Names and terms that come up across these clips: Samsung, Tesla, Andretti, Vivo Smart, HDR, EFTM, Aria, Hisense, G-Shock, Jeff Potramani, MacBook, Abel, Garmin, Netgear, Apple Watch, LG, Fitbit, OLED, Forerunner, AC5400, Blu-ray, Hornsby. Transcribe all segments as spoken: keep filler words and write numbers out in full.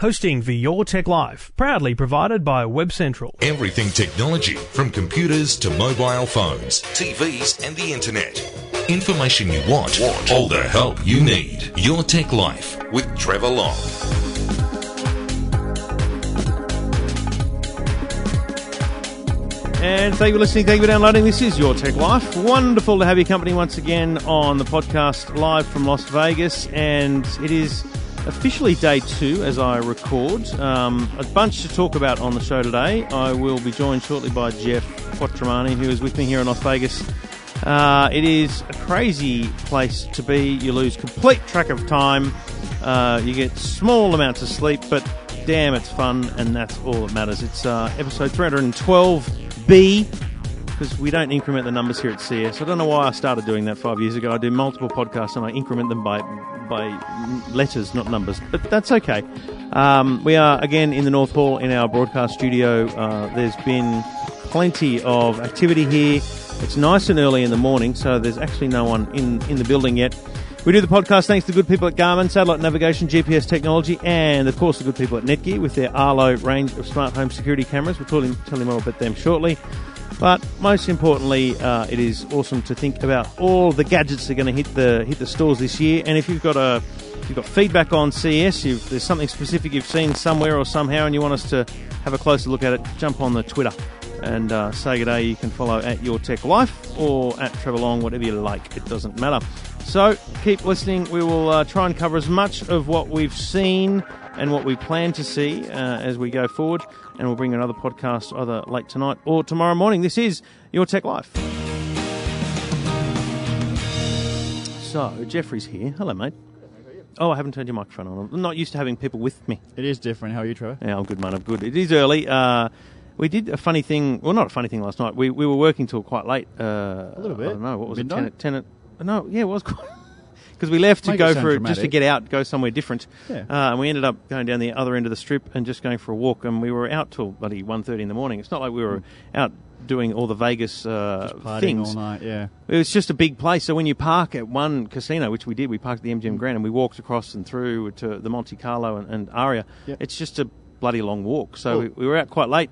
Hosting for your tech life, proudly provided by Web Central. Everything technology, from computers to mobile phones, T Vs and the internet. Information you want, want. All the help you need. Your Tech Life with Trevor Long. And thank you for listening, thank you for downloading. This is Your Tech Life. Wonderful to have your company once again on the podcast live from Las Vegas, and it is officially day two as I record. Um, a bunch to talk about on the show today. I will be joined shortly by Jeff Potramani, who is with me here in Las Vegas. Uh, it is a crazy place to be. You lose complete track of time. Uh, you get small amounts of sleep, but damn, it's fun, and that's all that matters. It's uh, episode three twelve B, because we don't increment the numbers here at C E S. I don't know why I started doing that five years ago. I do multiple podcasts, and I increment them by... by letters, not numbers, but that's okay. Um, we are again in the North Hall in our broadcast studio. Uh, there's been plenty of activity here. It's nice and early in the morning, so there's actually no one in, in the building yet. We do the podcast thanks to the good people at Garmin, satellite navigation, G P S technology, and of course the good people at Netgear with their Arlo range of smart home security cameras. We'll tell you, tell you more about them shortly. But most importantly, uh, it is awesome to think about all the gadgets that are going to hit the hit the stores this year. And if you've got a if you've got feedback on C E S, you've, there's something specific you've seen somewhere or somehow, and you want us to have a closer look at it, jump on the Twitter and uh, say good day. You can follow at Your Tech Life or at Trevor Long, whatever you like. It doesn't matter. So keep listening. We will uh, try and cover as much of what we've seen and what we plan to see uh, as we go forward. And we'll bring another podcast either late tonight or tomorrow morning. This is Your Tech Life. So, Jeffrey's here. Hello, mate. How are you? Oh, I haven't turned your microphone on. I'm not used to having people with me. It is different. How are you, Trevor? Yeah, I'm good, mate. I'm good. It is early. Uh, we did a funny thing. Well, not a funny thing last night. We we were working till quite late. Uh, a little bit. I don't know. What was it? Midnight? Ten, ten, no, yeah, it was quite... Because we left to Make go for just to get out, go somewhere different, yeah. uh, and we ended up going down the other end of the strip and just going for a walk. And we were out till bloody one thirty in the morning. It's not like we were mm. out doing all the Vegas uh, just partying things all night. Yeah, it was just a big place. So when you park at one casino, which we did, we parked at the M G M Grand, and we walked across and through to the Monte Carlo and, and Aria. Yep. It's just a bloody long walk. So cool. we, we were out quite late.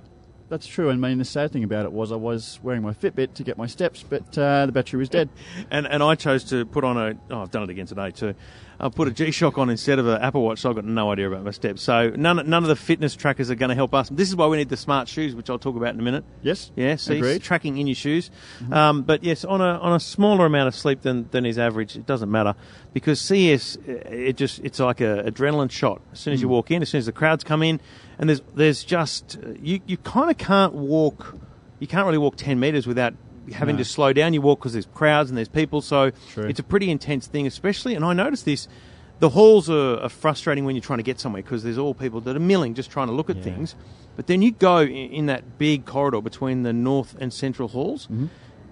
That's true, and I mean, the sad thing about it was I was wearing my Fitbit to get my steps, but uh, the battery was dead. and and I chose to put on a... Oh, I've done it again today too. I put a G-Shock on instead of an Apple Watch, so I've got no idea about my steps. So none none of the fitness trackers are going to help us. This is why we need the smart shoes, which I'll talk about in a minute. Yes, yeah, see, agreed. Tracking in your shoes. Mm-hmm. Um, but yes, on a on a smaller amount of sleep than than is average, it doesn't matter, because C E S, it just it's like a adrenaline shot. As soon as mm. you walk in, as soon as the crowds come in. And there's there's just, you, you kind of can't walk, you can't really walk ten metres without having no. to slow down. You walk because there's crowds and there's people, so True. It's a pretty intense thing, especially, and I noticed this, the halls are, are frustrating when you're trying to get somewhere because there's all people that are milling, just trying to look at yeah. things. But then you go in, in that big corridor between the north and central halls, mm-hmm.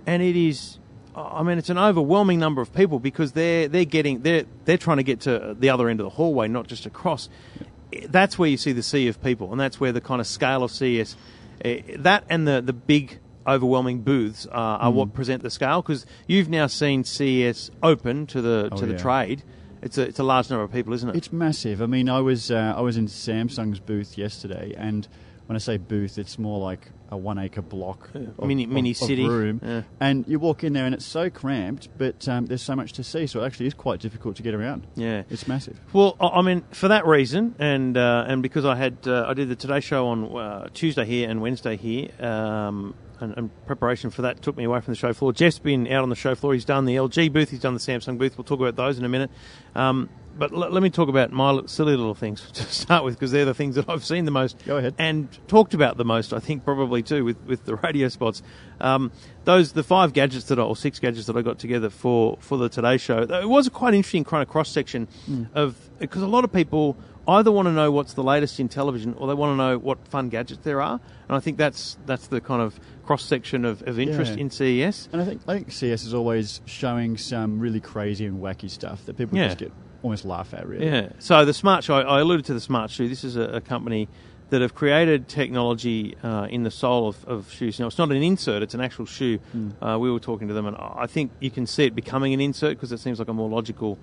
and it is... I mean, it's an overwhelming number of people because they're they're getting they're they're trying to get to the other end of the hallway, not just across. Yeah. That's where you see the sea of people, and that's where the kind of scale of C E S, uh, that and the the big overwhelming booths uh, are mm. what present the scale. Because you've now seen C E S open to the oh, to yeah. the trade. It's a it's a large number of people, isn't it? It's massive. I mean, I was uh, I was in Samsung's booth yesterday, and when I say booth, it's more like a one-acre block yeah. of, mini, mini of, city. Of room. Yeah. And you walk in there and it's so cramped, but um, there's so much to see, so it actually is quite difficult to get around. Yeah. It's massive. Well, I mean, for that reason, and uh, and because I had uh, I did the Today Show on uh, Tuesday here and Wednesday here, um, and, and preparation for that took me away from the show floor. Jeff's been out on the show floor. He's done the L G booth. He's done the Samsung booth. We'll talk about those in a minute. Um, but l- let me talk about my silly little things to start with, because they're the things that I've seen the most. Go ahead. And talked about the most, I think, probably too, with, with the radio spots. Um, those, the five gadgets that I, or six gadgets that I got together for, for the Today Show, it was a quite interesting kind of cross-section mm. of, because a lot of people either want to know what's the latest in television or they want to know what fun gadgets there are. And I think that's that's the kind of cross-section of, of interest yeah. in C E S. And I think, I think C E S is always showing some really crazy and wacky stuff that people yeah. just get... almost laugh at, really. Yeah. So the smart shoe, I alluded to the smart shoe. This is a, a company that have created technology uh, in the sole of, of shoes. Now, it's not an insert, it's an actual shoe. Mm. Uh, we were talking to them, and I think you can see it becoming an insert because it seems like a more logical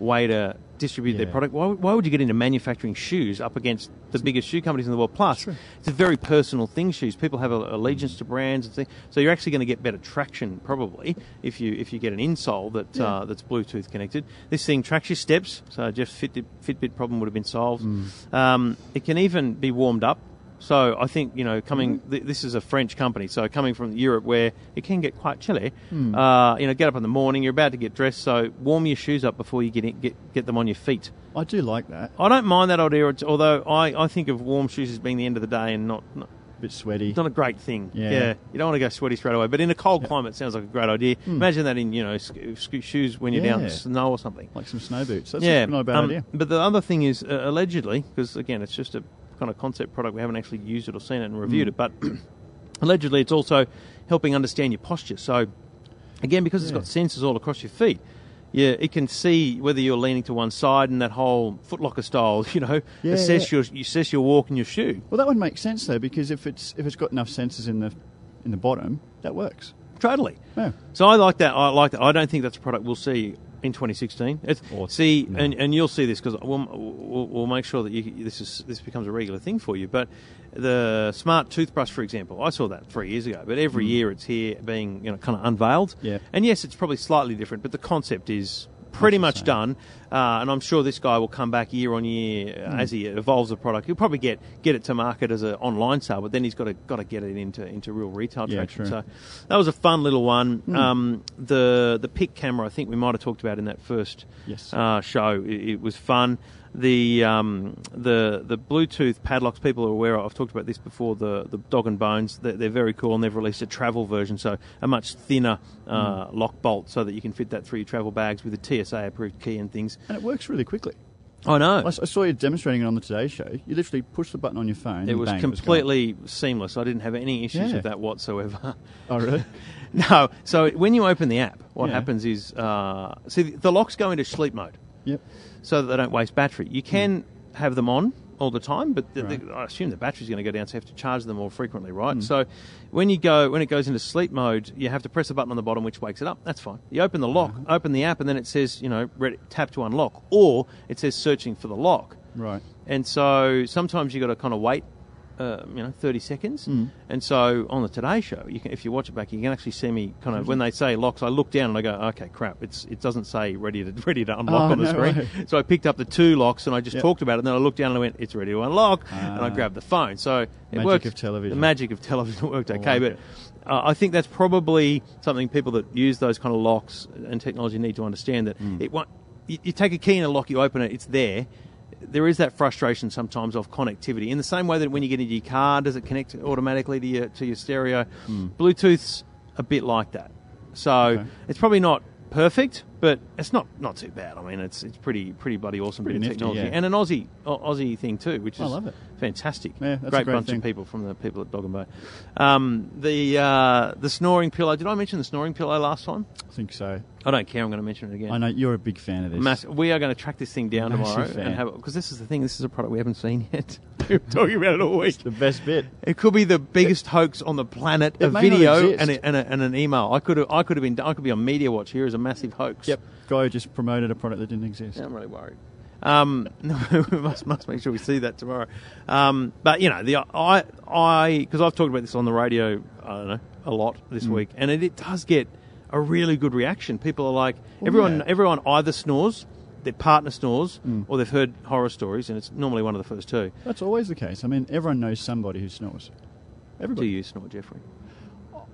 way to distribute yeah. their product. Why, why would you get into manufacturing shoes up against the biggest shoe companies in the world? Plus, sure. it's a very personal thing, shoes. People have a, allegiance to brands and things. So you're actually going to get better traction probably if you if you get an insole that yeah. uh, that's Bluetooth connected. This thing tracks your steps, so Jeff's Fitbit, Fitbit problem would have been solved. Mm. Um, it can even be warmed up. So I think, you know, coming, th- this is a French company, so coming from Europe where it can get quite chilly, mm. uh, you know, get up in the morning, you're about to get dressed, so warm your shoes up before you get in, get, get them on your feet. I do like that. I don't mind that idea, although I, I think of warm shoes as being the end of the day and not... not a bit sweaty. It's not a great thing. Yeah. yeah. You don't want to go sweaty straight away. But in a cold yeah. climate, it sounds like a great idea. Mm. Imagine that in, you know, sc- shoes when you're yeah. down in snow or something. Like some snow boots. That's yeah. not a bad um, idea. But the other thing is, uh, allegedly, because, again, it's just a... kind of concept product, we haven't actually used it or seen it and reviewed mm. it, but allegedly it's also helping understand your posture. So again, because yeah. it's got sensors all across your feet, yeah, it can see whether you're leaning to one side and that whole footlocker style, you know, yeah, assess yeah. your you assess your walk and your shoe. Well, that would make sense though, because if it's if it's got enough sensors in the in the bottom, that works. Totally. Yeah. So I like that. I like that. I don't think that's a product we'll see in twenty sixteen. It's, awesome. See, no. and, and you'll see this because we'll, we'll, we'll make sure that you, this is this becomes a regular thing for you. But the smart toothbrush, for example, I saw that three years ago. But every mm. year it's here being, you know, kind of unveiled. Yeah. And yes, it's probably slightly different, but the concept is pretty much done. Uh, and I'm sure this guy will come back year on year mm. as he evolves the product. He'll probably get, get it to market as an online sale, but then he's got to got to get it into into real retail yeah, traction. True. So that was a fun little one. Mm. Um, the the P I C camera, I think we might have talked about in that first yes. uh, show. It, it was fun. The um, the the Bluetooth padlocks people are aware of. I've talked about this before. The the Dog and Bones, they're, they're very cool, and they've released a travel version, so a much thinner uh, mm. lock bolt, so that you can fit that through your travel bags with a T S A approved key and things. And it works really quickly. I know. I saw you demonstrating it on the Today Show. You literally push the button on your phone. It was bang, completely it was seamless. I didn't have any issues yeah. with that whatsoever. Oh, really? No. So when you open the app, what yeah. happens is, uh, see, the locks go into sleep mode. Yep. So that they don't waste battery. You can mm. have them on all the time, but the, right. the, I assume the battery's going to go down, so you have to charge them more frequently, right? Mm. So when you go, when it goes into sleep mode, you have to press a button on the bottom which wakes it up. That's fine. You open the lock, mm-hmm. open the app, and then it says, you know, ready, tap to unlock, or it says searching for the lock. Right. And so sometimes you've got to kind of wait, uh, you know, thirty seconds. Mm. And so on the Today Show, you can, if you watch it back, you can actually see me kind of, mm-hmm. when they say locks, I look down and I go, okay, crap, it's it doesn't say ready to ready to unlock oh, on the no screen. Way. So I picked up the two locks and I just yep. talked about it, and then I looked down and I went, it's ready to unlock, uh, and I grabbed the phone. So it magic worked. Of television. The magic of television worked okay, like but it. Uh, I think that's probably something people that use those kind of locks and technology need to understand, that mm. it won't, you, you take a key in a lock, you open it, it's there. There is that frustration sometimes of connectivity. In the same way that when you get into your car, does it connect automatically to your to your stereo? Mm. Bluetooth's a bit like that. So okay. it's probably not perfect, but it's not, not too bad. I mean, it's it's pretty pretty bloody awesome pretty bit nifty, of technology. Yeah. And an Aussie o- Aussie thing too, which is I love it. Fantastic. Yeah, that's great, a great bunch thing. Of people from the people at Dog and Bone. Um, the uh, the snoring pillow. Did I mention the snoring pillow last time? I think so. I don't care. I'm going to mention it again. I know you're a big fan of this. Mass- we are going to track this thing down Massive tomorrow fan. And have because this is the thing. This is a product we haven't seen yet. We're talking about it all week. It's the best bit. It could be the biggest hoax on the planet. It a video and, a, and, a, and an email. I could have, I could have been I could be on Media Watch here as a massive hoax. Yep. Guy who just promoted a product that didn't exist. Yeah, I'm really worried. Um, no, we must must make sure we see that tomorrow. Um, but you know, the I I because I've talked about this on the radio, I don't know, a lot this mm. week, and it, it does get a really good reaction. People are like, oh, everyone yeah. everyone either snores, their partner snores, mm. or they've heard horror stories, and it's normally one of the first two. That's always the case. I mean, everyone knows somebody who snores. Everybody. Do you snore, Jeffrey?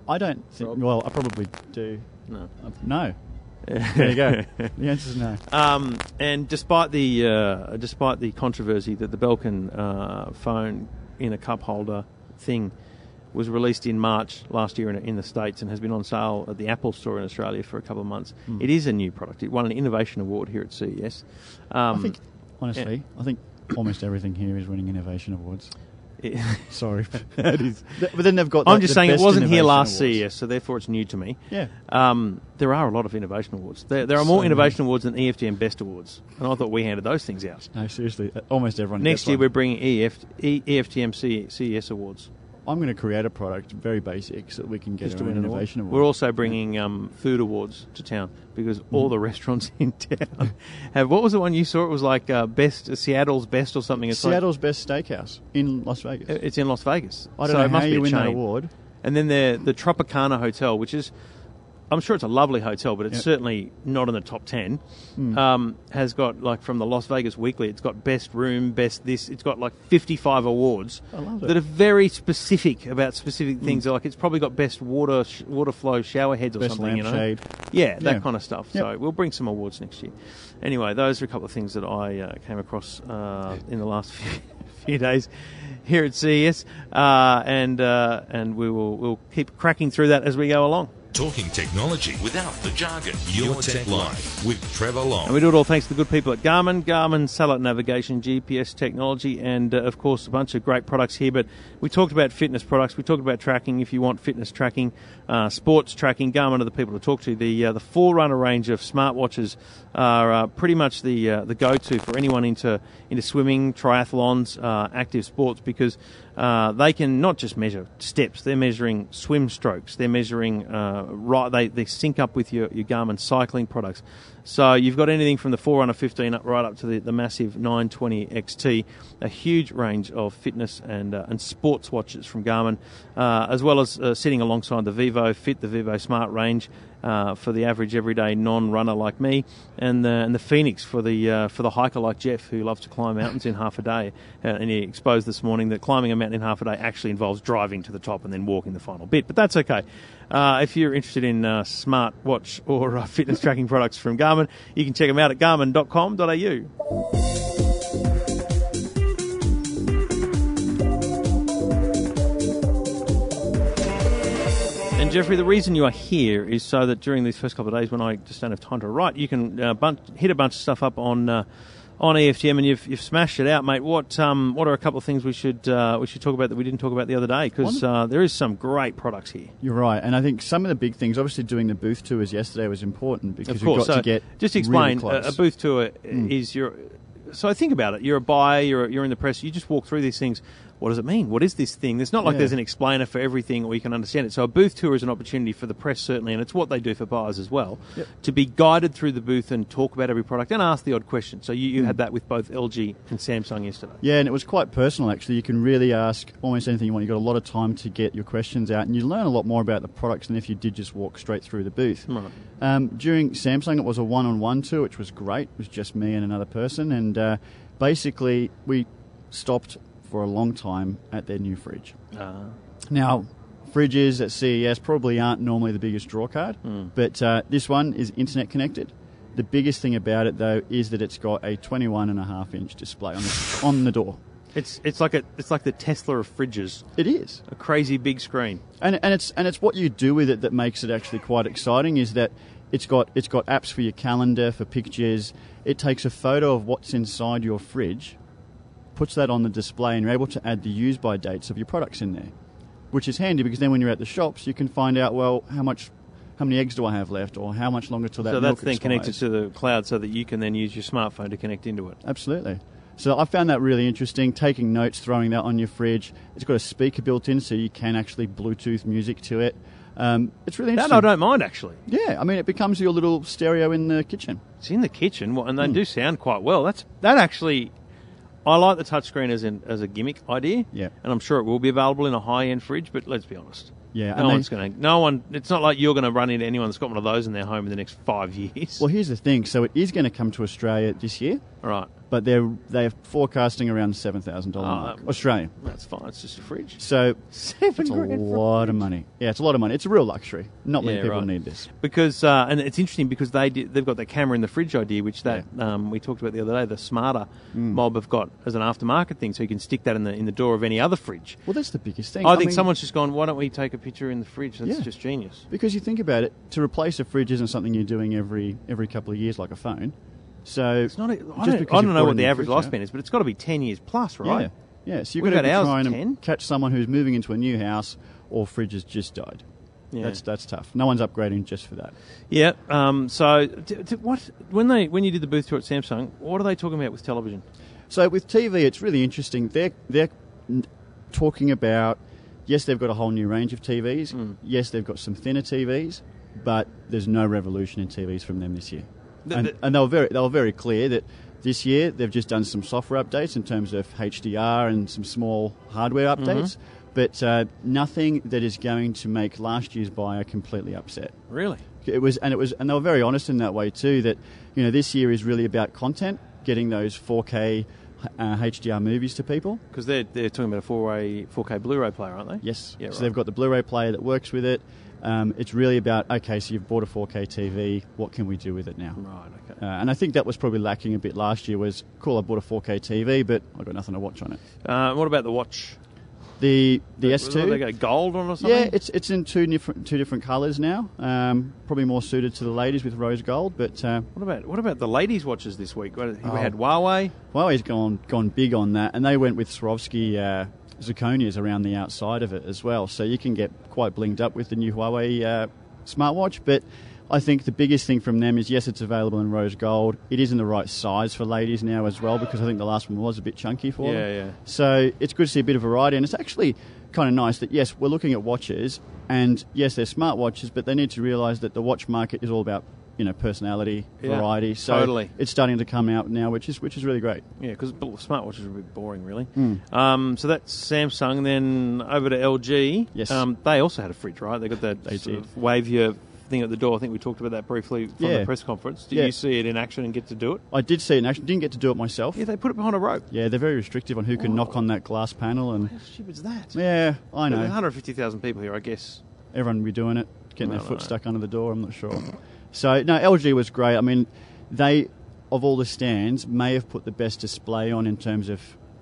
I don't think. Rob? Well, I probably do. No. No. There you go. The answer is no. Um, and despite the uh, despite the controversy that the Belkin uh, phone in a cup holder thing was released in March last year in, in the States and has been on sale at the Apple store in Australia for a couple of months, mm. it is a new product. It won an innovation award here at C E S. Um, I think, honestly, yeah. I think almost everything here is winning innovation awards. Sorry, that is. But then they've got. I'm the, just the saying it wasn't here last awards. C E S, so therefore it's new to me. Yeah. Um, there are a lot of innovation awards. There, there are more so innovation many. awards than E F T M Best Awards, and I thought we handed those things out. No, seriously, almost everyone. Next year one. We're bringing E F T M C E S awards. I'm going to create a product, very basic, so that we can get an innovation award. We're also bringing um, food awards to town, because all mm. the restaurants in town have... What was the one you saw? It was like uh, best uh, Seattle's Best or something. It's Seattle's like, Best Steakhouse in Las Vegas. It's in Las Vegas. I don't so know it must how be you win chain. that award. And then the, the Tropicana Hotel, which is... I'm sure it's a lovely hotel, but it's yep. certainly not in the top ten. Mm. Um, has got, like, from the Las Vegas Weekly, it's got best room, best this. It's got, like, fifty-five awards that are very specific about specific mm. things. Like, it's probably got best water sh- water flow shower heads or best something, you know. Shade. Yeah, that yeah. kind of stuff. Yep. So we'll bring some awards next year. Anyway, those are a couple of things that I uh, came across uh, in the last few, few days here at C E S. Uh, and uh, and we will we'll keep cracking through that as we go along. Talking technology without the jargon. Your, Your Tech, Tech Life with Trevor Long. And we do it all thanks to the good people at Garmin, Garmin satellite navigation, G P S technology, and, uh, of course, a bunch of great products here. But we talked about fitness products. We talked about tracking, if you want fitness tracking, uh, sports tracking. Garmin are the people to talk to. The uh, the Forerunner range of smartwatches are uh, pretty much the uh, the go-to for anyone into, into swimming, triathlons, uh, active sports, because... Uh, they can not just measure steps, they're measuring swim strokes, they're measuring, uh, right, they, they sync up with your, your Garmin cycling products. So you've got anything from the Forerunner fifteen up, right up to the, the massive nine twenty X T, a huge range of fitness and uh, and sports watches from Garmin, uh, as well as uh, sitting alongside the Vivo Fit, the Vivo Smart range, Uh, for the average everyday non-runner like me, and the and the Phoenix for the uh, for the hiker like Jeff, who loves to climb mountains in half a day. Uh, and he exposed this morning that climbing a mountain in half a day actually involves driving to the top and then walking the final bit. But that's okay. Uh, if you're interested in uh, smart watch or uh, fitness tracking products from Garmin, you can check them out at garmin dot com dot a u. And, Jeffrey, the reason you are here is so that during these first couple of days when I just don't have time to write, you can uh, bunch, hit a bunch of stuff up on uh, on E F T M, and you've, you've smashed it out, mate. What um, what are a couple of things we should uh, we should talk about that we didn't talk about the other day? Because uh, there is some great products here. You're right. And I think some of the big things, obviously doing the booth tours yesterday was important because we got so to get Just explain, really close. A, a booth tour mm. is your... So think about it. You're a buyer, you're, you're in the press, you just walk through these things. What does it mean? What is this thing? It's not like yeah. there's an explainer for everything or you can understand it. So a booth tour is an opportunity for the press, certainly, and it's what they do for buyers as well, yep. to be guided through the booth and talk about every product and ask the odd question. So you, you mm. had that with both L G and Samsung yesterday. Yeah, and it was quite personal, actually. You can really ask almost anything you want. You've got a lot of time to get your questions out, and you learn a lot more about the products than if you did just walk straight through the booth. Right. Um, during Samsung, it was a one-on-one tour, which was great. It was just me and another person, and uh, basically we stopped for a long time at their new fridge. Uh, now, fridges at C E S probably aren't normally the biggest draw card, mm. but uh, this one is internet connected. The biggest thing about it, though, is that it's got a twenty-one and a half inch display on the, on the door. It's it's like a it's like the Tesla of fridges. It is a crazy big screen, and and it's and it's what you do with it that makes it actually quite exciting. Is that It's got it's got apps for your calendar, for pictures. It takes a photo of what's inside your fridge, puts that on the display, and you're able to add the use-by dates of your products in there, which is handy because then when you're at the shops, you can find out, well, how much, how many eggs do I have left or how much longer till that milk expires. So that's then connected to the cloud so that you can then use your smartphone to connect into it. Absolutely. So I found that really interesting, taking notes, throwing that on your fridge. It's got a speaker built in so you can actually Bluetooth music to it. Um, it's really interesting. That I don't mind, actually. Yeah, I mean, it becomes your little stereo in the kitchen. It's in the kitchen, well, and they mm. do sound quite well. That's That actually... I like the touchscreen as in, as a gimmick idea, yeah. and I'm sure it will be available in a high-end fridge. But let's be honest, yeah, no one's going to. No one. It's not like you're going to run into anyone that's got one of those in their home in the next five years. Well, here's the thing. So it is going to come to Australia this year, right? But they're they're forecasting around the seven thousand dollar mark Australian. That's fine. It's just a fridge. So seven. It's a lot of money. Yeah, it's a lot of money. It's a real luxury. Not many yeah, people right. need this because uh, and it's interesting because they did, they've got the camera in the fridge idea, which that yeah. um, we talked about the other day. The Smarter mm. mob have got as an aftermarket thing, so you can stick that in the in the door of any other fridge. Well, that's the biggest thing. I, I think mean, someone's just gone, why don't we take a picture in the fridge? That's yeah. just genius. Because you think about it, to replace a fridge isn't something you're doing every every couple of years like a phone. So it's not a, I don't, I don't know what the average lifespan is, but it's got to be ten years plus, right? Yeah, yeah. So you've got to try and catch someone who's moving into a new house or fridge has just died. Yeah. That's that's tough. No one's upgrading just for that. Yeah. Um, so t- t- what when they when you did the booth tour at Samsung, what are they talking about with television? So with T V, it's really interesting. They're they're talking about yes, they've got a whole new range of T Vs. Mm. Yes, they've got some thinner T Vs, but there's no revolution in T Vs from them this year. The, and, the, and they were very, they were very clear that this year they've just done some software updates in terms of H D R and some small hardware updates, mm-hmm. but uh, nothing that is going to make last year's buyer completely upset. Really? It was, and it was, and they were very honest in that way too. That, you know, this year is really about content, getting those four K uh, H D R movies to people. Because they're they're talking about a four K Blu-ray player, aren't they? Yes. Yeah, so right. They've got the Blu-ray player that works with it. Um, it's really about, okay, so you've bought a four K T V, what can we do with it now? Right, okay. Uh, and I think that was probably lacking a bit last year was, cool, I bought a four K T V, but I've got nothing to watch on it. Uh, what about the watch? The the they, S two. They got gold on or something? Yeah, it's it's in two different two different colours now. Um, probably more suited to the ladies with rose gold. But uh, what about what about the ladies' watches this week? We oh, had Huawei. Huawei's gone gone big on that, and they went with Swarovski uh, zirconias around the outside of it as well. So you can get quite blinged up with the new Huawei uh, smartwatch. But I think the biggest thing from them is, yes, it's available in rose gold. It is in the right size for ladies now as well, because I think the last one was a bit chunky for yeah, them. Yeah. So it's good to see a bit of variety. And it's actually kind of nice that, yes, we're looking at watches. And, yes, they're smart watches, but they need to realise that the watch market is all about, you know, personality, yeah, variety. So totally. It's starting to come out now, which is which is really great. Yeah, because smartwatches are a bit boring, really. Mm. Um, so that's Samsung. Then over to L G. Yes. Um, they also had a fridge, right? They got that they sort did. of wave your... thing at the door. I think we talked about that briefly from yeah. the press conference. Did yeah. you see it in action and get to do it? I did see it in action. Didn't get to do it myself. Yeah, they put it behind a rope. Yeah, they're very restrictive on who can oh. knock on that glass panel. And how stupid is that? Yeah, I know. There's one hundred fifty thousand people here, I guess. Everyone will be doing it, getting no, their no, foot no. stuck under the door, I'm not sure. So, no, L G was great. I mean, they, of all the stands, may have put the best display on in terms of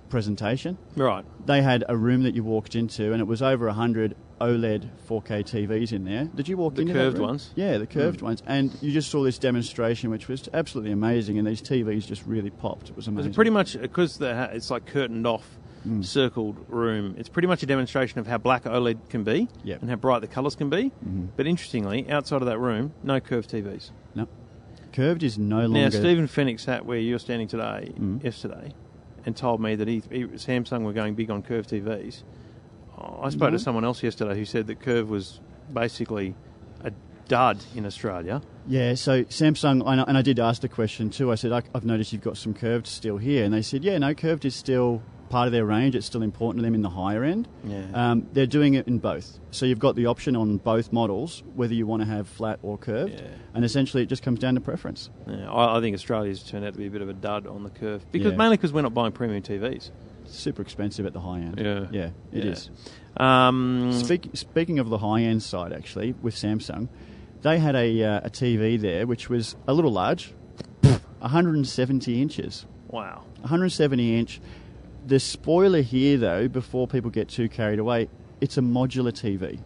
presentation. Right. They had a room that you walked into and it was over one hundred OLED four K T Vs in there. Did you walk in? The curved ones? Yeah, the curved mm. ones. And you just saw this demonstration, which was absolutely amazing. And these T Vs just really popped. It was amazing. It's pretty much, because it's like curtained off, mm. circled room, it's pretty much a demonstration of how black OLED can be yep. and how bright the colours can be. Mm-hmm. But interestingly, outside of that room, no curved T Vs. No. Curved is no longer... Now, Stephen Fennick sat where you're standing today, mm. yesterday, and told me that he, he, Samsung were going big on curved T Vs. I spoke no. to someone else yesterday who said that curve was basically a dud in Australia. Yeah, so Samsung, and I, and I did ask the question too. I said, I, I've noticed you've got some curved still here. And they said, yeah, no, curved is still part of their range. It's still important to them in the higher end. Yeah. Um, they're doing it in both. So you've got the option on both models, whether you want to have flat or curved. Yeah. And essentially it just comes down to preference. Yeah, I, I think Australia's turned out to be a bit of a dud on the curve, because yeah. mainly because we're not buying premium T Vs. Super expensive at the high end. Yeah, yeah, it yeah. is. Um, Speak, speaking of the high end side, actually, with Samsung, they had a uh, a T V there which was a little large, one hundred seventy inches. Wow, one hundred seventy inch. The spoiler here, though, before people get too carried away, it's a modular T V.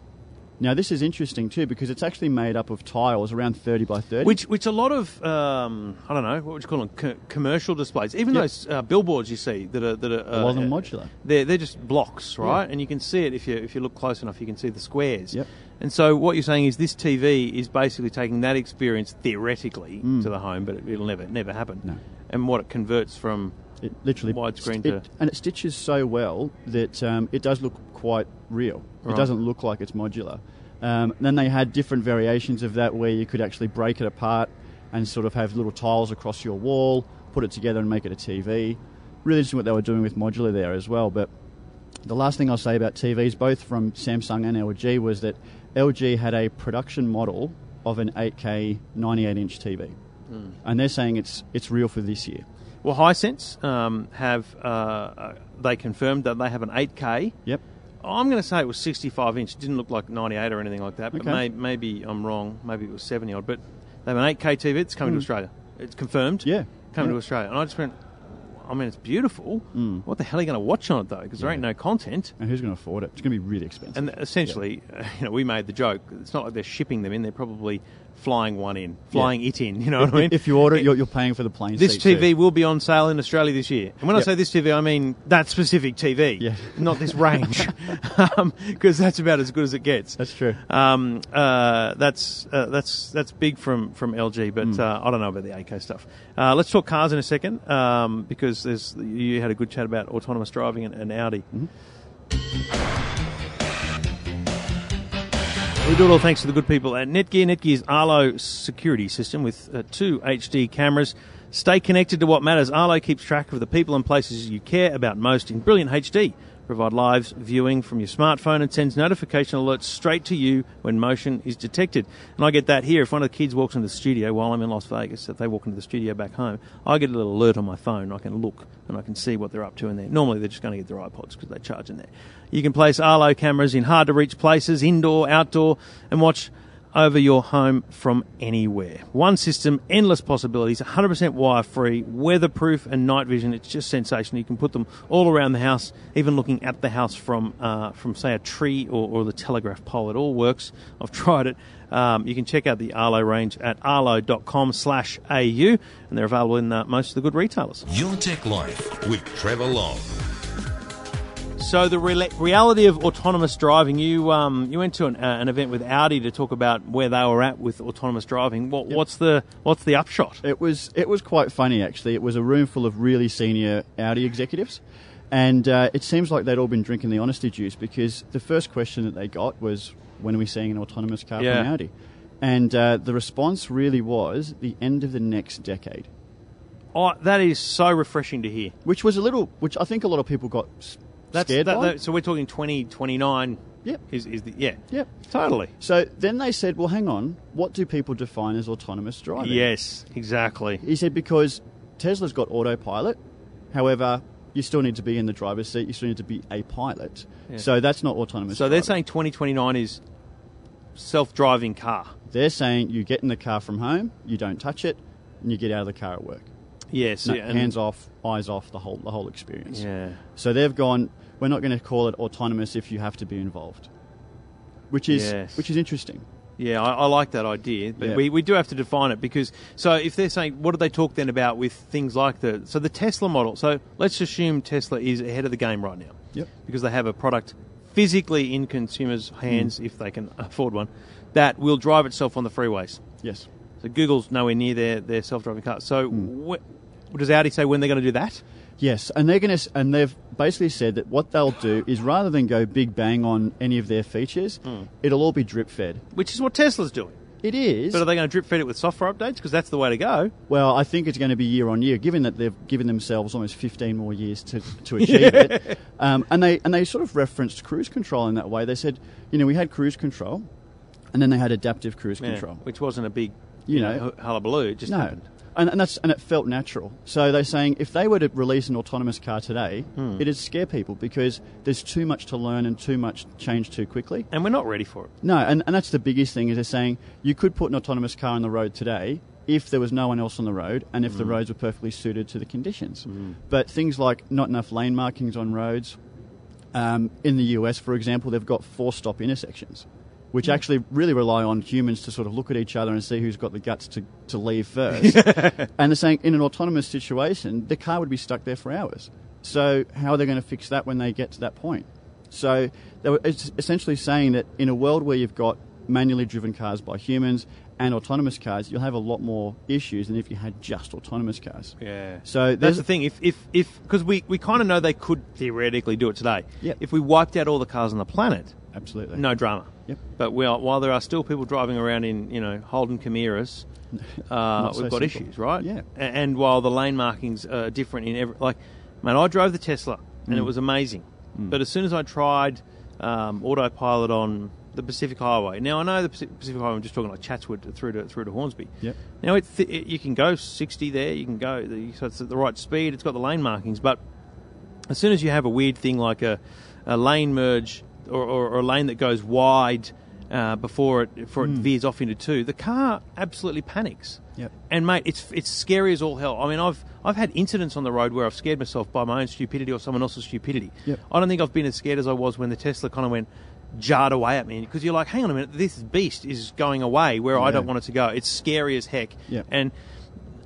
Now, this is interesting, too, because it's actually made up of tiles around thirty by thirty. Which which a lot of, um, I don't know, what would you call them, co- commercial displays. Even yep. those uh, billboards you see that are... That are uh, well, they're modular. They're, they're just blocks, right? Yeah. And you can see it, if you if you look close enough, you can see the squares. Yep. And so what you're saying is this T V is basically taking that experience, theoretically, mm. to the home, but it, it'll never never happen. No. And what it converts from... It literally widescreen st- to... and it stitches so well that um, it does look quite real. Right. It doesn't look like it's modular. Um, then they had different variations of that where you could actually break it apart and sort of have little tiles across your wall, put it together and make it a T V. Really interesting what they were doing with modular there as well. But the last thing I'll say about T Vs, both from Samsung and L G, was that L G had a production model of an eight K ninety-eight inch T V. Mm. And they're saying it's it's real for this year. Well, Hisense um, have uh, they confirmed that they have an eight K. Yep. I'm going to say it was sixty-five inch. It didn't look like ninety-eight or anything like that. But okay. may, maybe I'm wrong. Maybe it was seventy odd. But they have an eight K T V. It's coming mm. to Australia. It's confirmed. Yeah. Coming yeah. to Australia. And I just went, I mean, it's beautiful. Mm. What the hell are you going to watch on it though? Because yeah. there ain't no content. And who's going to afford it? It's going to be really expensive. And essentially, yeah. you know, we made the joke. It's not like they're shipping them in. They're probably flying one in, flying yeah. it in, you know if, what I mean? If you order it, you're, you're paying for the plane This seat T V too. Will be on sale in Australia this year. And when yep. I say this T V, I mean that specific T V, yeah. not this range, because um, that's about as good as it gets. That's true. Um, uh, that's uh, that's that's big from, from L G, but mm. uh, I don't know about the eight K stuff. Uh, let's talk cars in a second, um, because there's you had a good chat about autonomous driving and, and Audi. Mm-hmm. We do it all thanks to the good people at Netgear. Netgear's Arlo security system with uh, two H D cameras. Stay connected to what matters. Arlo keeps track of the people and places you care about most in brilliant H D. Provide live viewing from your smartphone and sends notification alerts straight to you when motion is detected. And I get that here. If one of the kids walks into the studio while I'm in Las Vegas, if they walk into the studio back home, I get a little alert on my phone. I can look and I can see what they're up to in there. Normally they're just going to get their iPods because they charge in there. You can place Arlo cameras in hard-to-reach places, indoor, outdoor, and watch over your home from anywhere. One system, endless possibilities, one hundred percent wire-free, weatherproof and night vision. It's just sensational. You can put them all around the house, even looking at the house from, uh, from say, a tree or, or the telegraph pole. It all works. I've tried it. Um, you can check out the Arlo range at arlo dot com slash A U, and they're available in uh, most of the good retailers. Your Tech Life with Trevor Long. So the re- reality of autonomous driving, you um, you went to an, uh, an event with Audi to talk about where they were at with autonomous driving. What, yep. What's the what's the upshot? It was it was quite funny, actually. It was a room full of really senior Audi executives, and uh, it seems like they'd all been drinking the honesty juice, because the first question that they got was, when are we seeing an autonomous car yeah. from Audi? And uh, the response really was, the end of the next decade. Oh, that is so refreshing to hear. Which was a little, which I think a lot of people got... That's, that, that, so we're talking twenty twenty-nine. Yep. Is, is the, yeah. Yep. Totally. So then they said, well, hang on, what do people define as autonomous driving? Yes, exactly. He said, because Tesla's got autopilot. However, you still need to be in the driver's seat. You still need to be a pilot. Yeah. So that's not autonomous So driving. They're saying twenty twenty-nine is self-driving car. They're saying you get in the car from home, you don't touch it, and you get out of the car at work. Yes. No, yeah, hands off, eyes off, the whole the whole experience. Yeah. So they've gone, we're not going to call it autonomous if you have to be involved, which is yes. which is interesting. Yeah, I, I like that idea, but yeah. we, we do have to define it, because so if they're saying, what do they talk then about with things like the so the Tesla model? So let's assume Tesla is ahead of the game right now, yep. because they have a product physically in consumers' hands, mm. if they can afford one, that will drive itself on the freeways. Yes. So Google's nowhere near their, their self-driving cars. So mm. wh- does Audi say when they're going to do that? Yes, and they're going to, and they've basically said that what they'll do is, rather than go big bang on any of their features, mm. it'll all be drip fed, which is what Tesla's doing. It is, but are they going to drip fed it with software updates? Because that's the way to go. Well, I think it's going to be year on year, given that they've given themselves almost fifteen more years to to achieve yeah. it. Um, and they and they sort of referenced cruise control in that way. They said, you know, we had cruise control, and then they had adaptive cruise yeah, control, which wasn't a big, you, you know, know, hullabaloo. It just no. happened. And, and that's and it felt natural. So they're saying if they were to release an autonomous car today, hmm. it'd scare people, because there's too much to learn and too much change too quickly. And we're not ready for it. No, and, and that's the biggest thing, is they're saying you could put an autonomous car on the road today if there was no one else on the road and if mm. the roads were perfectly suited to the conditions. Mm. But things like not enough lane markings on roads, um, in the U S, for example, they've got four-stop intersections, which actually really rely on humans to sort of look at each other and see who's got the guts to, to leave first. And they're saying in an autonomous situation, the car would be stuck there for hours. So how are they going to fix that when they get to that point? So they were essentially saying that in a world where you've got manually driven cars by humans and autonomous cars, you'll have a lot more issues than if you had just autonomous cars. Yeah. So that's the thing. If if if because we, we kind of know they could theoretically do it today. Yeah. If we wiped out all the cars on the planet, absolutely no drama. Yep. But we are, while there are still people driving around in, you know, Holden Camiras, uh, so we've got simple. issues, right? Yeah. And, and while the lane markings are different in every, like, man, I drove the Tesla and mm. it was amazing. Mm. But as soon as I tried um, autopilot on the Pacific Highway. Now, I know the Pacific Highway, I'm just talking like Chatswood through to through to Hornsby. Yep. Now, it, th- it you can go sixty there, you can go, the, so it's at the right speed, it's got the lane markings, but as soon as you have a weird thing like a, a lane merge or, or, or a lane that goes wide uh, before it before mm. it veers off into two, the car absolutely panics. Yep. And, mate, it's it's scary as all hell. I mean, I've I've had incidents on the road where I've scared myself by my own stupidity or someone else's stupidity. Yep. I don't think I've been as scared as I was when the Tesla kind of went... jarred away at me, because you're like, hang on a minute, this beast is going away where yeah. I don't want it to go. It's scary as heck. Yeah. And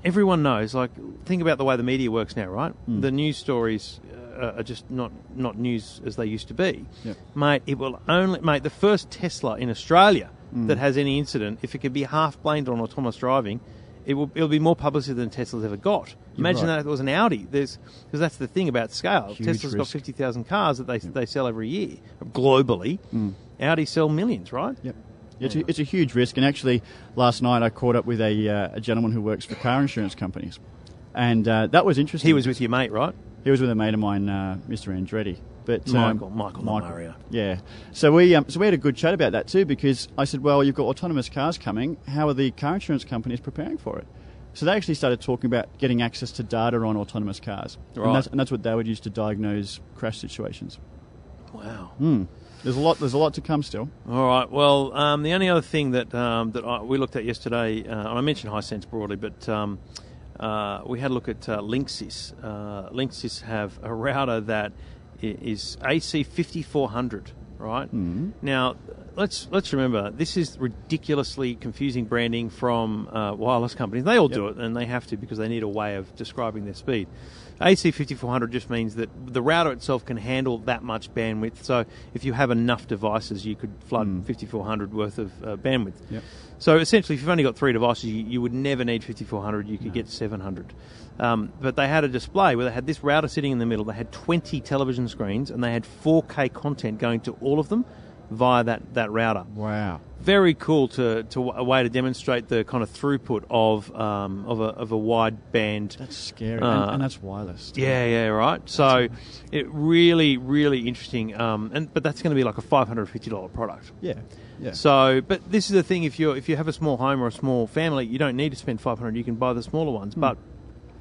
everyone knows, like, think about the way the media works now, right? Mm. The news stories uh, are just not, not news as they used to be. Yeah. Mate, it will only, mate, the first Tesla in Australia mm. that has any incident, if it could be half blamed on autonomous driving, it will it'll be more publicity than Tesla's ever got. You're Imagine right. that if it was an Audi. There's, because that's the thing about scale. Huge Tesla's risk. Got fifty thousand cars that they yep. they sell every year globally. Mm. Audi sell millions, right? Yep. It's, yeah. a, it's a huge risk. And actually, last night I caught up with a, uh, a gentleman who works for car insurance companies. And uh, that was interesting. He was with your mate, right? He was with a mate of mine, uh, Mister Andretti. But, Michael, um, Michael, Michael, Aria. Yeah. So we, um, so we had a good chat about that too, because I said, well, you've got autonomous cars coming. How are the car insurance companies preparing for it? So they actually started talking about getting access to data on autonomous cars. Right. And that's, and that's what they would use to diagnose crash situations. Wow. Mm. There's a lot. There's a lot to come still. All right. Well, um, the only other thing that um, that I, we looked at yesterday, uh, I mentioned Hisense broadly, but um, uh, we had a look at uh, Linksys. Uh, Linksys have a router that is A C fifty-four hundred. Right. Mm-hmm. Now, let's let's remember this is ridiculously confusing branding from uh, wireless companies. They all yep. do it, and they have to because they need a way of describing their speed. A C fifty-four hundred just means that the router itself can handle that much bandwidth. So if you have enough devices, you could flood mm. fifty-four hundred worth of uh, bandwidth. Yep. So essentially, if you've only got three devices, you, you would never need fifty-four hundred. You could no. get seven hundred. Um, but they had a display where they had this router sitting in the middle. They had twenty television screens, and they had four K content going to all of them via that, that router. Wow. Very cool to, to a way to demonstrate the kind of throughput of um, of a of a wide band. That's scary, uh, and, and that's wireless. Yeah, yeah, right. That's so nice. It really, really interesting. Um, and but that's going to be like a five hundred fifty dollars product. Yeah, yeah. So, but this is the thing: if you if you have a small home or a small family, you don't need to spend five hundred dollars. You can buy the smaller ones, mm. but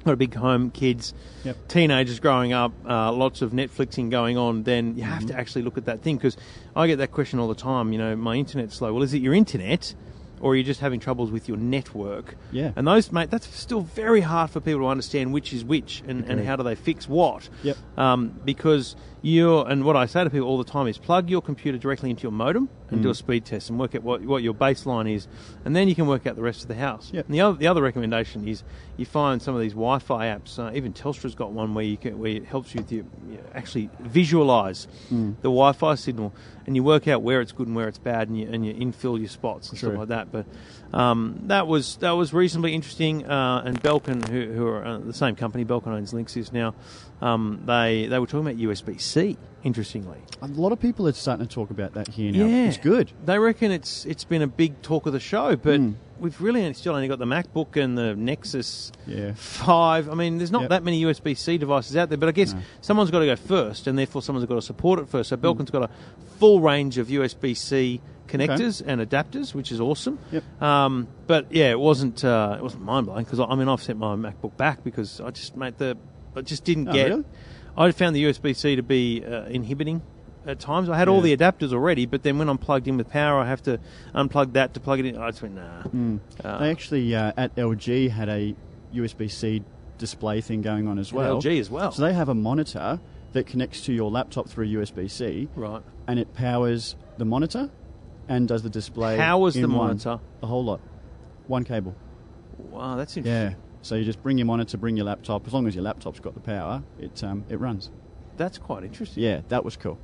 got a big home, kids, yep. teenagers growing up, uh, lots of Netflixing going on, then you have mm-hmm. to actually look at that thing, because I get that question all the time, you know, my internet's slow. Well, is it your internet, or are you just having troubles with your network? Yeah. And those, mate, that's still very hard for people to understand which is which and, okay. and how do they fix what. Yep. Um, because you're, and what I say to people all the time is plug your computer directly into your modem and mm. do a speed test and work out what, what your baseline is, and then you can work out the rest of the house. Yep. And the other, the other recommendation is you find some of these Wi-Fi apps, uh, even Telstra's got one where you can, where it helps you, to, you know, actually visualise mm. the Wi-Fi signal, and you work out where it's good and where it's bad, and you, and you infill your spots and True. stuff like that. But um, that was that was reasonably interesting. Uh, and Belkin, who, who are uh, the same company, Belkin owns Linksys now. Um, they they were talking about U S B C. Interestingly, a lot of people are starting to talk about that here now. Yeah. It's good. They reckon it's it's been a big talk of the show, but mm. we've really still only got the MacBook and the Nexus yeah. five. I mean, there's not yep. that many U S B C devices out there, but I guess no. someone's got to go first, and therefore someone's got to support it first. So Belkin's mm. got a full range of U S B C connectors okay. and adapters, which is awesome. Yep. Um, but yeah, it wasn't uh, it wasn't mind blowing, because I, I mean I've sent my MacBook back because I just made the I just didn't oh, get. Really? I found the U S B C to be uh, inhibiting at times. I had yeah. all the adapters already, but then when I'm plugged in with power, I have to unplug that to plug it in. I just went, nah. Mm. Uh, they actually, uh, at L G, had a U S B C display thing going on as well. L G as well. So they have a monitor that connects to your laptop through U S B C. Right. And it powers the monitor and does the display. Powers the monitor? One, the whole lot. One cable. Wow, that's interesting. Yeah. So you just bring your monitor, bring your laptop. As long as your laptop's got the power, it um, it runs. That's quite interesting. Yeah, that was cool.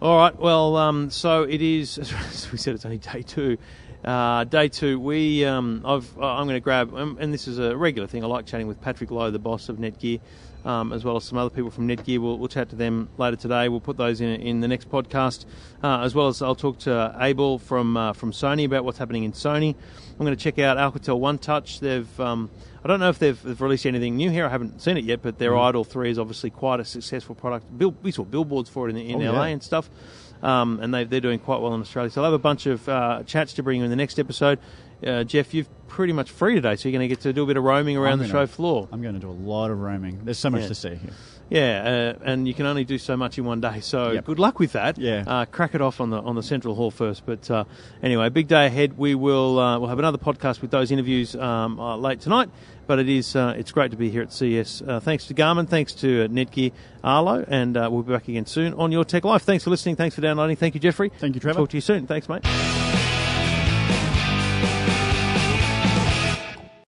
All right. Well, um, so it is. As we said, it's only day two. Uh, day two, we um, I've, I'm going to grab, um, and this is a regular thing. I like chatting with Patrick Lowe, the boss of Netgear, um, as well as some other people from Netgear. We'll, we'll chat to them later today. We'll put those in in the next podcast, uh, as well as I'll talk to Abel from uh, from Sony about what's happening in Sony. I'm going to check out Alcatel One Touch. They've um, I don't know if they've, they've released anything new here. I haven't seen it yet, but their mm. Idol three is obviously quite a successful product. Bill, we saw billboards for it in, the, in oh, L A yeah. and stuff, um, and they, they're doing quite well in Australia. So I'll have a bunch of uh, chats to bring you in the next episode. Uh, Jeff, you've pretty much free today, so you're going to get to do a bit of roaming around gonna, the show floor. I'm going to do a lot of roaming. There's so much yeah. to see here. Yeah, uh, and you can only do so much in one day, so yep. good luck with that. Yeah. Uh, crack it off on the on the Central Hall first. But uh, anyway, big day ahead. We will uh, we'll have another podcast with those interviews um, uh, late tonight. But it is uh, it's great to be here at C E S. Uh, thanks to Garmin, thanks to uh, Netgear, Arlo, and uh, we'll be back again soon on Your Tech Life. Thanks for listening, thanks for downloading. Thank you, Jeffrey. Thank you, Trevor. Talk to you soon. Thanks, mate.